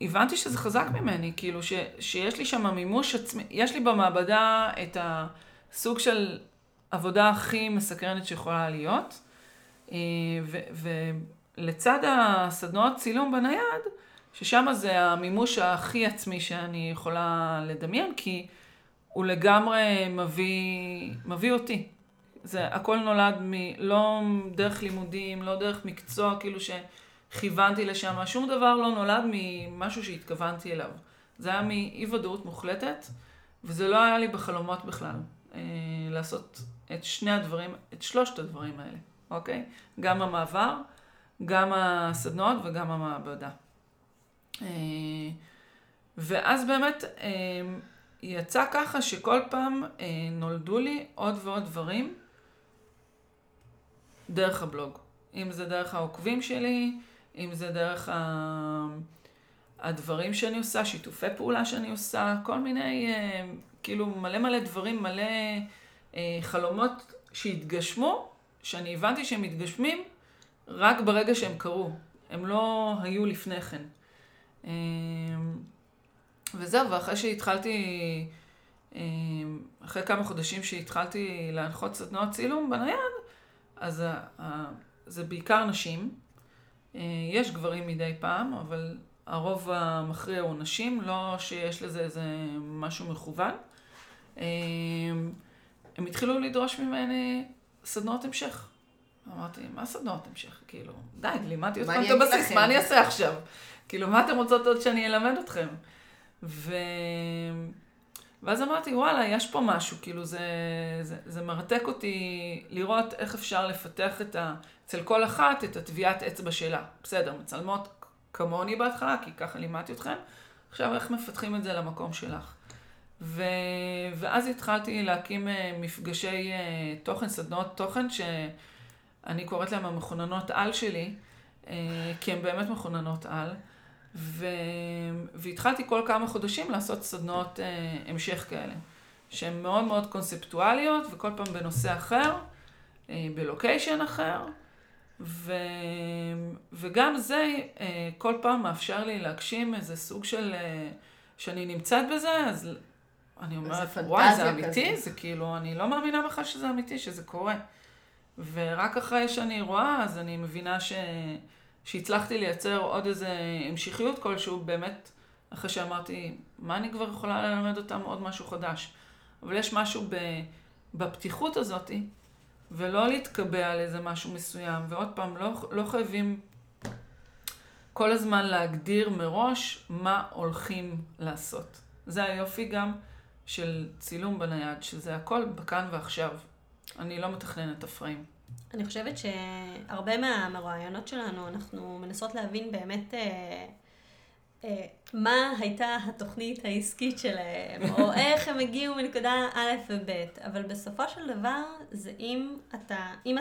שהבנתי שזה חזק ממני, כאילו שיש לי שם מימוש עצמי, יש לי במעבדה את הסוג של עבודה הכי מסקרנת שיכולה להיות, ולצד הסדנות צילום בנייד, ששם זה המימוש הכי עצמי שאני יכולה לדמיין, כי הוא לגמרי מביא אותי. זה הכל נולד לא דרך לימודים, לא דרך מקצוע, כאילו שכיוונתי לשם, שום דבר לא נולד ממשהו שהתכוונתי אליו. זה היה מאי-ודאות מוחלטת, וזה לא היה לי בחלומות בכלל, לעשות את שני הדברים, את שלושת הדברים האלה, אוקיי? גם המעבר, גם הסדנות וגם המעבדה. ואז באמת יצא ככה שכל פעם נולדו לי עוד ועוד דברים דרך הבלוג. אם זה דרך העוקבים שלי, אם זה דרך הדברים שאני עושה, שיתופי פעולה שאני עושה, כל מיני כאילו מלא מלא דברים, מלא חלומות שהתגשמו, שאני הבנתי שהם מתגשמים רק ברגע שהם קרו. הם לא היו לפני כן. וזהו, ואחרי שהתחלתי, אחרי כמה חודשים שהתחלתי להנחות סדנאות צילום בנייד, אז זה בעיקר נשים. יש גברים מדי פעם, אבל הרוב המכריע הוא נשים, לא שיש לזה איזה משהו מכוון. הם התחילו לדרוש ממני סדנאות המשך. אמרתי, מה סדנאות המשך? כאילו, די, לימדתי אותכם את הבסיס, מה אני אעשה עכשיו? כאילו, מה אתם רוצות עוד שאני אלמד אתכם? ואז אמרתי, וואלה, יש פה משהו, כאילו, זה מרתק אותי לראות איך אפשר לפתח אצל כל אחת את הטביעת אצבע שלה. בסדר, מצלמות כמוני בהתחלה, כי ככה לימדתי אתכם. עכשיו, איך מפתחים את זה למקום שלך? ואז התחלתי להקים מפגשי תוכן, סדנאות תוכן, שאני קוראת להם המכוננות על שלי, כי הן באמת מכוננות על. והתחלתי כל כמה חודשים לעשות סדנאות המשך כאלה, שהן מאוד מאוד קונספטואליות, וכל פעם בנושא אחר, בלוקיישן אחר, וגם זה כל פעם מאפשר לי להגשים איזה סוג של, שאני נמצאת בזה, אז אני אומרת, וואי, זה אמיתי? זה כאילו, אני לא מאמינה בכלל שזה אמיתי, שזה קורה. ורק אחרי שאני רואה, אז אני מבינה שהצלחתי לייצר עוד איזה המשיכיות כלשהו, באמת, אחרי שאמרתי, מה אני כבר יכולה ללמד אותם עוד משהו חדש? אבל יש משהו בפתיחות הזאת, ולא להתקבע על איזה משהו מסוים, ועוד פעם, לא חייבים כל הזמן להגדיר מראש מה הולכים לעשות. זה היופי גם של צילום בנייד, שזה הכל בכאן ועכשיו. אני לא מתכננת הפריים. אני חושבת שהרבה מהרעיונות שלנו, אנחנו מנסות להבין באמת מה הייתה התוכנית העסקית שלהם, או איך הם הגיעו מנקודה א' וב', אבל בסופו של דבר זה אם את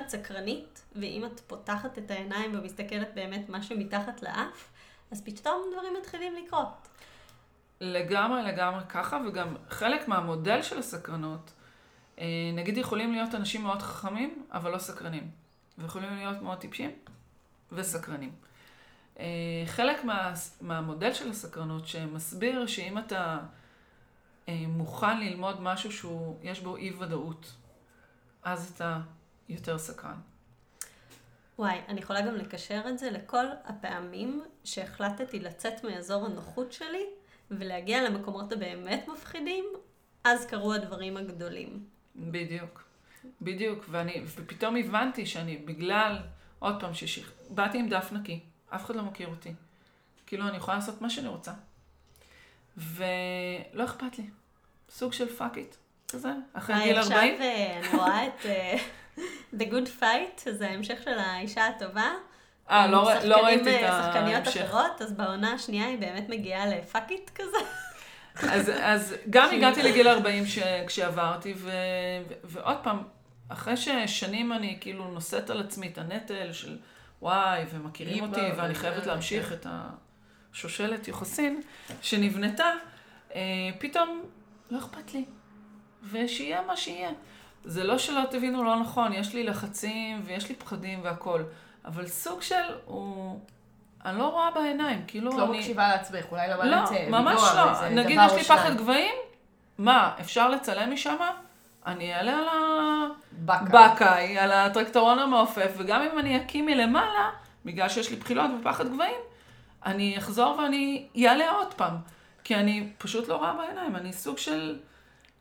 סקרנית, ואם את פותחת את העיניים ומסתכלת באמת מה שמתחת לאף, אז פתאום דברים מתחילים לקרות. לגמרי ככה, וגם חלק מהמודל של הסקרנות, נגיד יכולים להיות אנשים מאוד חכמים, אבל לא סקרנים. ויכולים להיות מאוד טיפשים וסקרנים. חלק מהמודל של הסקרנות שמסביר שאם אתה מוכן ללמוד משהו שיש בו אי ודאות, אז אתה יותר סקרן. וואי, אני יכולה גם לקשר את זה לכל הפעמים שהחלטתי לצאת מאזור הנוחות שלי, ולהגיע למקומות הבאמת מפחידים, אז קרו הדברים הגדולים. בדיוק. ופתאום הבנתי שאני בגלל, עוד פעם באתי עם דף נקי, אף אחד לא מכיר אותי. כאילו, אני יכולה לעשות מה שאני רוצה. ולא אכפת לי. סוג של פאק איט. כזה, אחרי גיל 40. עכשיו אני רואה את The Good Fight, זה ההמשך של האישה הטובה. לא ראיתי את ההמשך. שחקניות אחרות, אז בעונה השנייה היא באמת מגיעה לפאק איט כזה. אז גם הגעתי לגיל 40 כשעברתי, ועוד פעם, אחרי ששנים אני כאילו נושאת על עצמי את הנטל של וואי, ומכירים אותי, ואני חייבת להמשיך את השושלת יוחסין שנבנתה, פתאום לא אכפת לי, ושיהיה מה שיהיה. זה לא שלא תבינו לא נכון, יש לי לחצים ויש לי פחדים והכל, אבל סוג של הוא... אני לא רואה בעיניים, כאילו אני... את לא מקשיבה לעצמך, אולי למה לצלם. לא, ממש לא. נגיד, יש לי פחד גבהים, מה, אפשר לצלם משם? אני אעלה על הבקאי, על הטרקטורון המעופף, וגם אם אני אקים מלמעלה, בגלל שיש לי בחילות ופחד גבהים, אני אחזור ואני אעלה עוד פעם, כי אני פשוט לא רואה בעיניים, אני סוג של...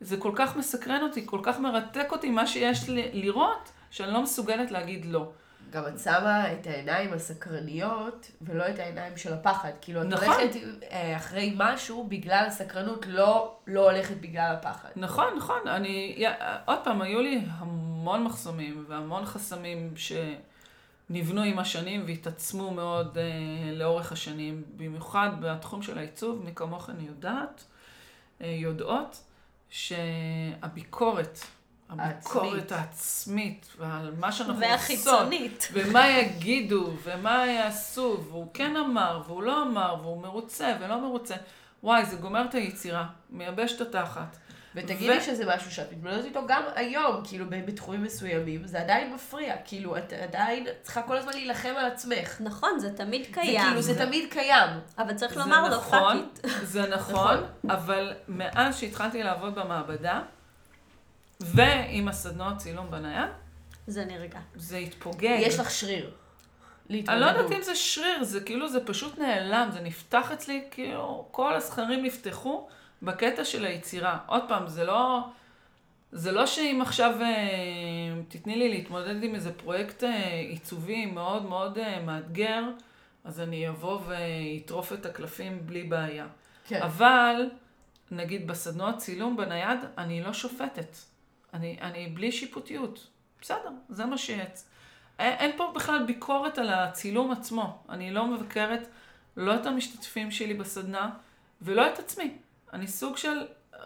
זה כל כך מסקרן אותי, כל כך מרתק אותי, מה שיש לי לראות, שאני לא מסוגלת להגיד לא. גם את שמה את העיניים הסקרניות, ולא את העיניים של הפחד. כאילו, את הולכת אחרי משהו בגלל הסקרנות, לא הולכת בגלל הפחד. נכון. עוד פעם, היו לי המון מחסומים, והמון חסמים שנבנו עם השנים, והתעצמו מאוד לאורך השנים, במיוחד בתחום של העיצוב, מכמוך אני יודעות, שהביקורת העצמית, ועל מה שאנחנו עושות, ומה יגידו, ומה יעשו, והוא כן אמר, והוא לא אמר, והוא מרוצה ולא מרוצה, וואי, זה גומר את היצירה, מייבש את התחת. ותגידי שזה משהו שאת מתמודדת איתו גם היום, כאילו בתחומים מסוימים, זה עדיין מפריע, כאילו את עדיין צריכה כל הזמן להילחם על עצמך. נכון, זה תמיד קיים. וכאילו זה תמיד קיים. אבל צריך לומר לו פאקית. זה נכון, אבל מאז שהתחלתי לעבוד במעבדה, ועם הסדנות צילום בנייד, זה נרגע. זה התפוגג. יש לך שריר. אני לא יודעת אם זה שריר, זה כאילו זה פשוט נעלם, זה נפתח אצלי, כאילו כל הסכרים נפתחו, בקטע של היצירה. עוד פעם, זה לא שאם עכשיו תתני לי להתמודד עם איזה פרויקט עיצובי מאוד מאוד מאתגר, אז אני אבוא ויטרוף את הקלפים בלי בעיה. כן. אבל, נגיד בסדנות צילום בנייד, אני לא שופטת. אני בלי שיפוטיות. בסדר, זה מה שיעץ. אין פה בכלל ביקורת על הצילום עצמו. אני לא מבקרת לא את המשתתפים שלי בסדנה, ולא את עצמי. אני סוג של,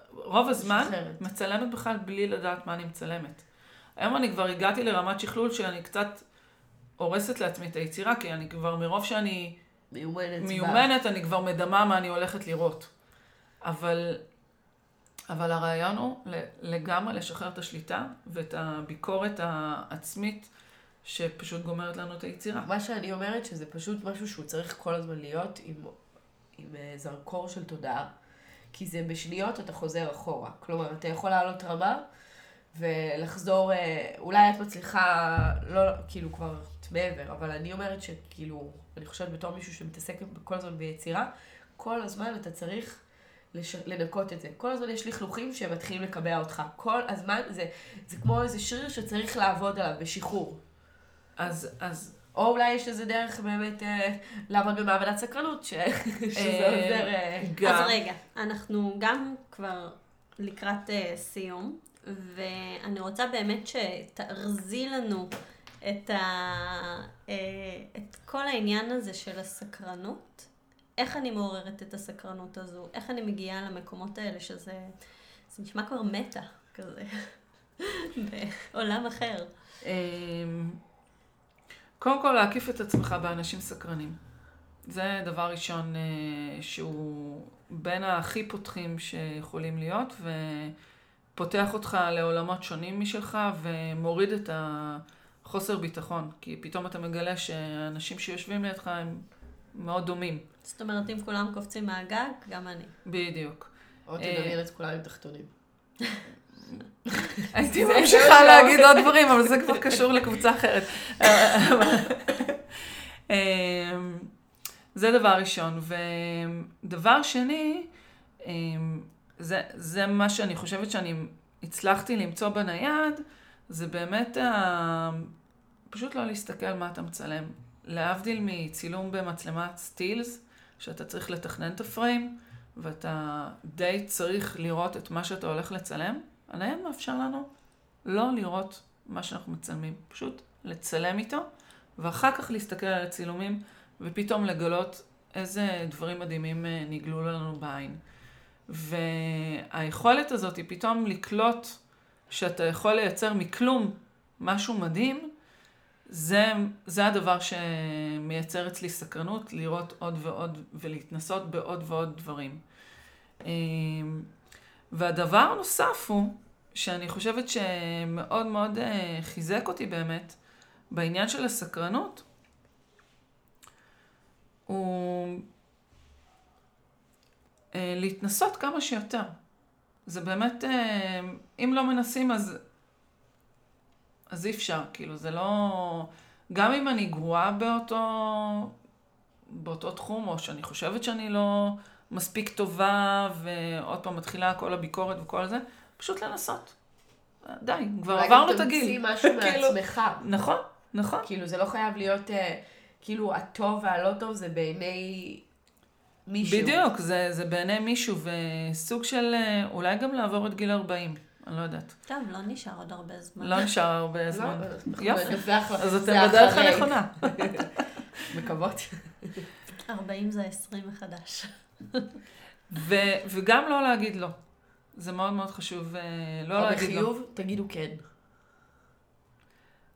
רוב הזמן, מצלמת בכלל בלי לדעת מה אני מצלמת. היום אני כבר הגעתי לרמת שכלול שאני קצת הורסת לעצמי את היצירה, כי אני כבר מרוב שאני מיומנת, אני כבר מדמה מה אני הולכת לראות. אבל הרעיון הוא לגמרי לשחרר את השליטה ואת הביקורת העצמית שפשוט גומרת לנו את היצירה. מה שאני אומרת שזה פשוט משהו שהוא צריך כל הזמן להיות עם זרקור של תודעה. כי זה בשניות אתה חוזר אחורה. כלומר, אתה יכול לעלות רמה ולחזור, אולי את מצליחה, לא, כאילו כבר מעבר, אבל אני אומרת שכאילו, אני חושבת בתור מישהו שמתעסק כל הזמן ביצירה, כל הזמן אתה צריך לנקות את זה. כל הזמן יש לכלוכים שמתחילים לקבע אותך. כל הזמן זה כמו איזה שריר שצריך לעבוד עליו בשחרור. אז או אולי יש איזה דרך באמת לעבוד במעבדת סקרנות, שזה עוזר גם. אז רגע, אנחנו גם כבר לקראת סיום, ואני רוצה באמת שתארזי לנו את כל העניין הזה של הסקרנות, איך אני מעוררת את הסקרנות הזו, איך אני מגיעה למקומות האלה, שזה נשמע כבר מטה כזה, בעולם אחר. קודם כל, להקיף את עצמך באנשים סקרנים. זה דבר ראשון שהוא בין הכי פותחים שיכולים להיות, ופותח אותך לעולמות שונים משלך, ומוריד את החוסר ביטחון. כי פתאום אתה מגלה שאנשים שיושבים לידך הם מאוד דומים. זאת אומרת, אם כולם קופצים מהגג, גם אני. בדיוק. או תדמיין את כולם עם תחתונים. הייתי ממשיכה להגיד עוד דברים, אבל זה כבר קשור לקבוצה אחרת. זה דבר ראשון. ודבר שני, זה מה שאני חושבת שאני הצלחתי למצוא בנייד, זה באמת פשוט לא להסתכל מה אתה מצלם. להבדיל מצילום במצלמת סטילס, שאתה צריך לתכנן את הפריים, ואתה די צריך לראות את מה שאתה הולך לצלם, הנייד מאפשר לנו לא לראות מה שאנחנו מצלמים, פשוט לצלם איתו, ואחר כך להסתכל על הצילומים, ופתאום לגלות איזה דברים מדהימים נגלו לנו בעין. והיכולת הזאת היא פתאום לקלוט שאתה יכול לייצר מכלום משהו מדהים, זה הדבר שמייצר אצלי סקרנות, לראות עוד ועוד ולהתנסות בעוד ועוד דברים. והדבר הנוסף הוא, שאני חושבת שמאוד מאוד חיזק אותי באמת, בעניין של הסקרנות, הוא להתנסות כמה שיותר. זה באמת, אם לא מנסים אז אי אפשר, כאילו זה לא, גם אם אני גרועה באותו תחום, או שאני חושבת שאני לא מספיק טובה, ועוד פעם מתחילה כל הביקורת וכל זה, פשוט לנסות. די, כבר עברנו את הגיל. אולי גם תמציא משהו מעצמך. נכון, נכון. כאילו זה לא חייב להיות, כאילו הטוב והלא טוב זה בעיני מישהו. בדיוק, זה בעיני מישהו, וסוג של אולי גם לעבור את גיל 40. אני לא יודעת. טוב, לא נשאר עוד הרבה זמן. לא נשאר הרבה זמן. יופי, אז אתם בדרך הנכונה. מקוות. 40 זה 20 מחדש. וגם לא להגיד לא. זה מאוד מאוד חשוב לא להגיד לא. בחיוב תגידו כן.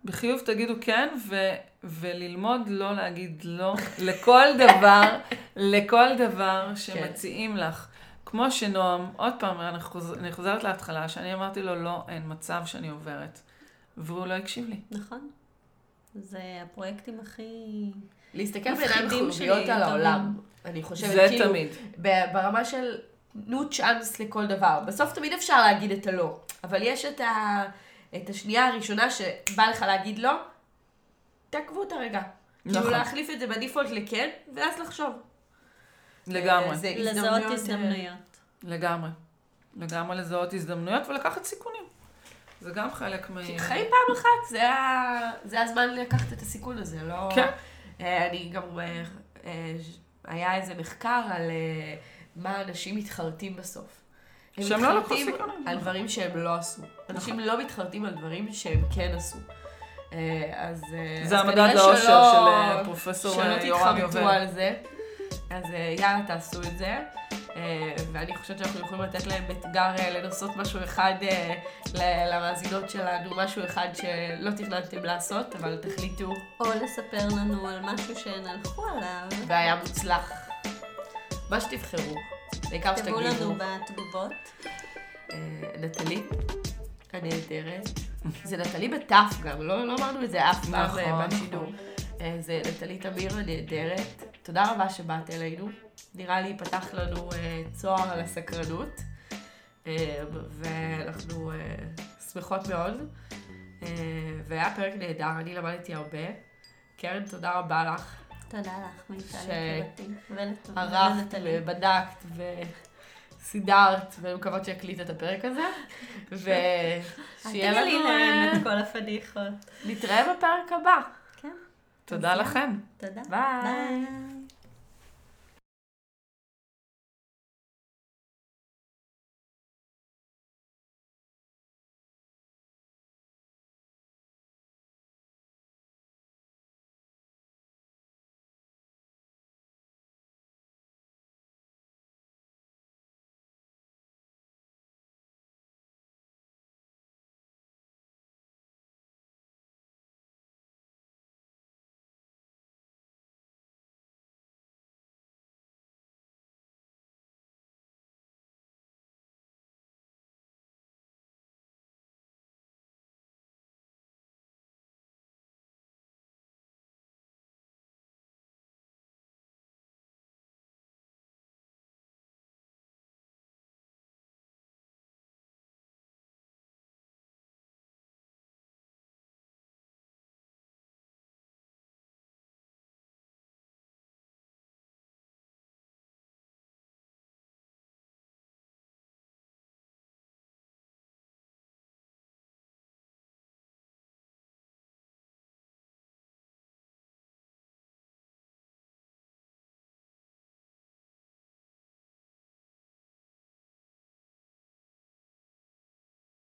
בחיוב תגידו כן, וללמוד לא להגיד לא לכל דבר שמציעים לך. כמו שנועם, עוד פעם, אני חוזרת להתחלה, שאני אמרתי לו, לא, אין מצב שאני עוברת. והוא לא הקשיב לי. נכון. זה הפרויקטים הכי... להסתכל בעיניים חיוביות על העולם. אני חושבת זה כאילו... זה תמיד. ברמה של נו צ'אנס לכל דבר. בסוף תמיד אפשר להגיד את הלא. אבל יש את השנייה הראשונה שבא לך להגיד לא, תעקבו את הרגע. נכון. כאילו להחליף את זה בדיפולט לכן, ואז לחשוב. לגמרי. לזהות הזדמנויות. לגמרי. לגמרי לזהות הזדמנויות ולקחת סיכונים. זה גם חלק מה... חיים פעם אחת, זה הזמן לקחת את הסיכון הזה, לא... כן. אני גם... היה איזה מחקר על מה אנשים מתחרטים בסוף. שהם לא לקחו סיכונים. על דברים שהם לא עשו. אנשים לא מתחרטים על דברים שהם כן עשו. אז... זה המדד לאושר של פרופסור יורם יובל. שלא תתחרטו על זה. אז יאללה, תעשו את זה. ואני חושבת שאנחנו יכולים לתת להם אתגר לנסות משהו אחד למאזינות שלנו, משהו אחד שלא תכננתם לעשות, אבל תחליטו. או לספר לנו על משהו שנלכו עליו. והיה מוצלח. מה שתבחרו. בעיקר שתגידו. תבואו לנו בתגובות. נטלי. אני אדרת. זה נטלי בטף גם, לא אמרנו את זה אף פעם בשידור. זה נטלי תמיר, אני אדרת. תודה רבה שבאת אלינו. נראה לי פתח לנו צוהר על הסקרנות, ואנחנו שמחות מאוד, והיה פרק נהדר, אני למדתי הרבה. קרן, תודה רבה לך. תודה לך, מיטל, ש... ערכת ובדקת וסידרת, ואני מקוות שיקליט את הפרק הזה, ושיהיה לנו... תגידי להם את כל הפדיחות. נתראה בפרק הבא. כן. תודה לכם. תודה. ביי.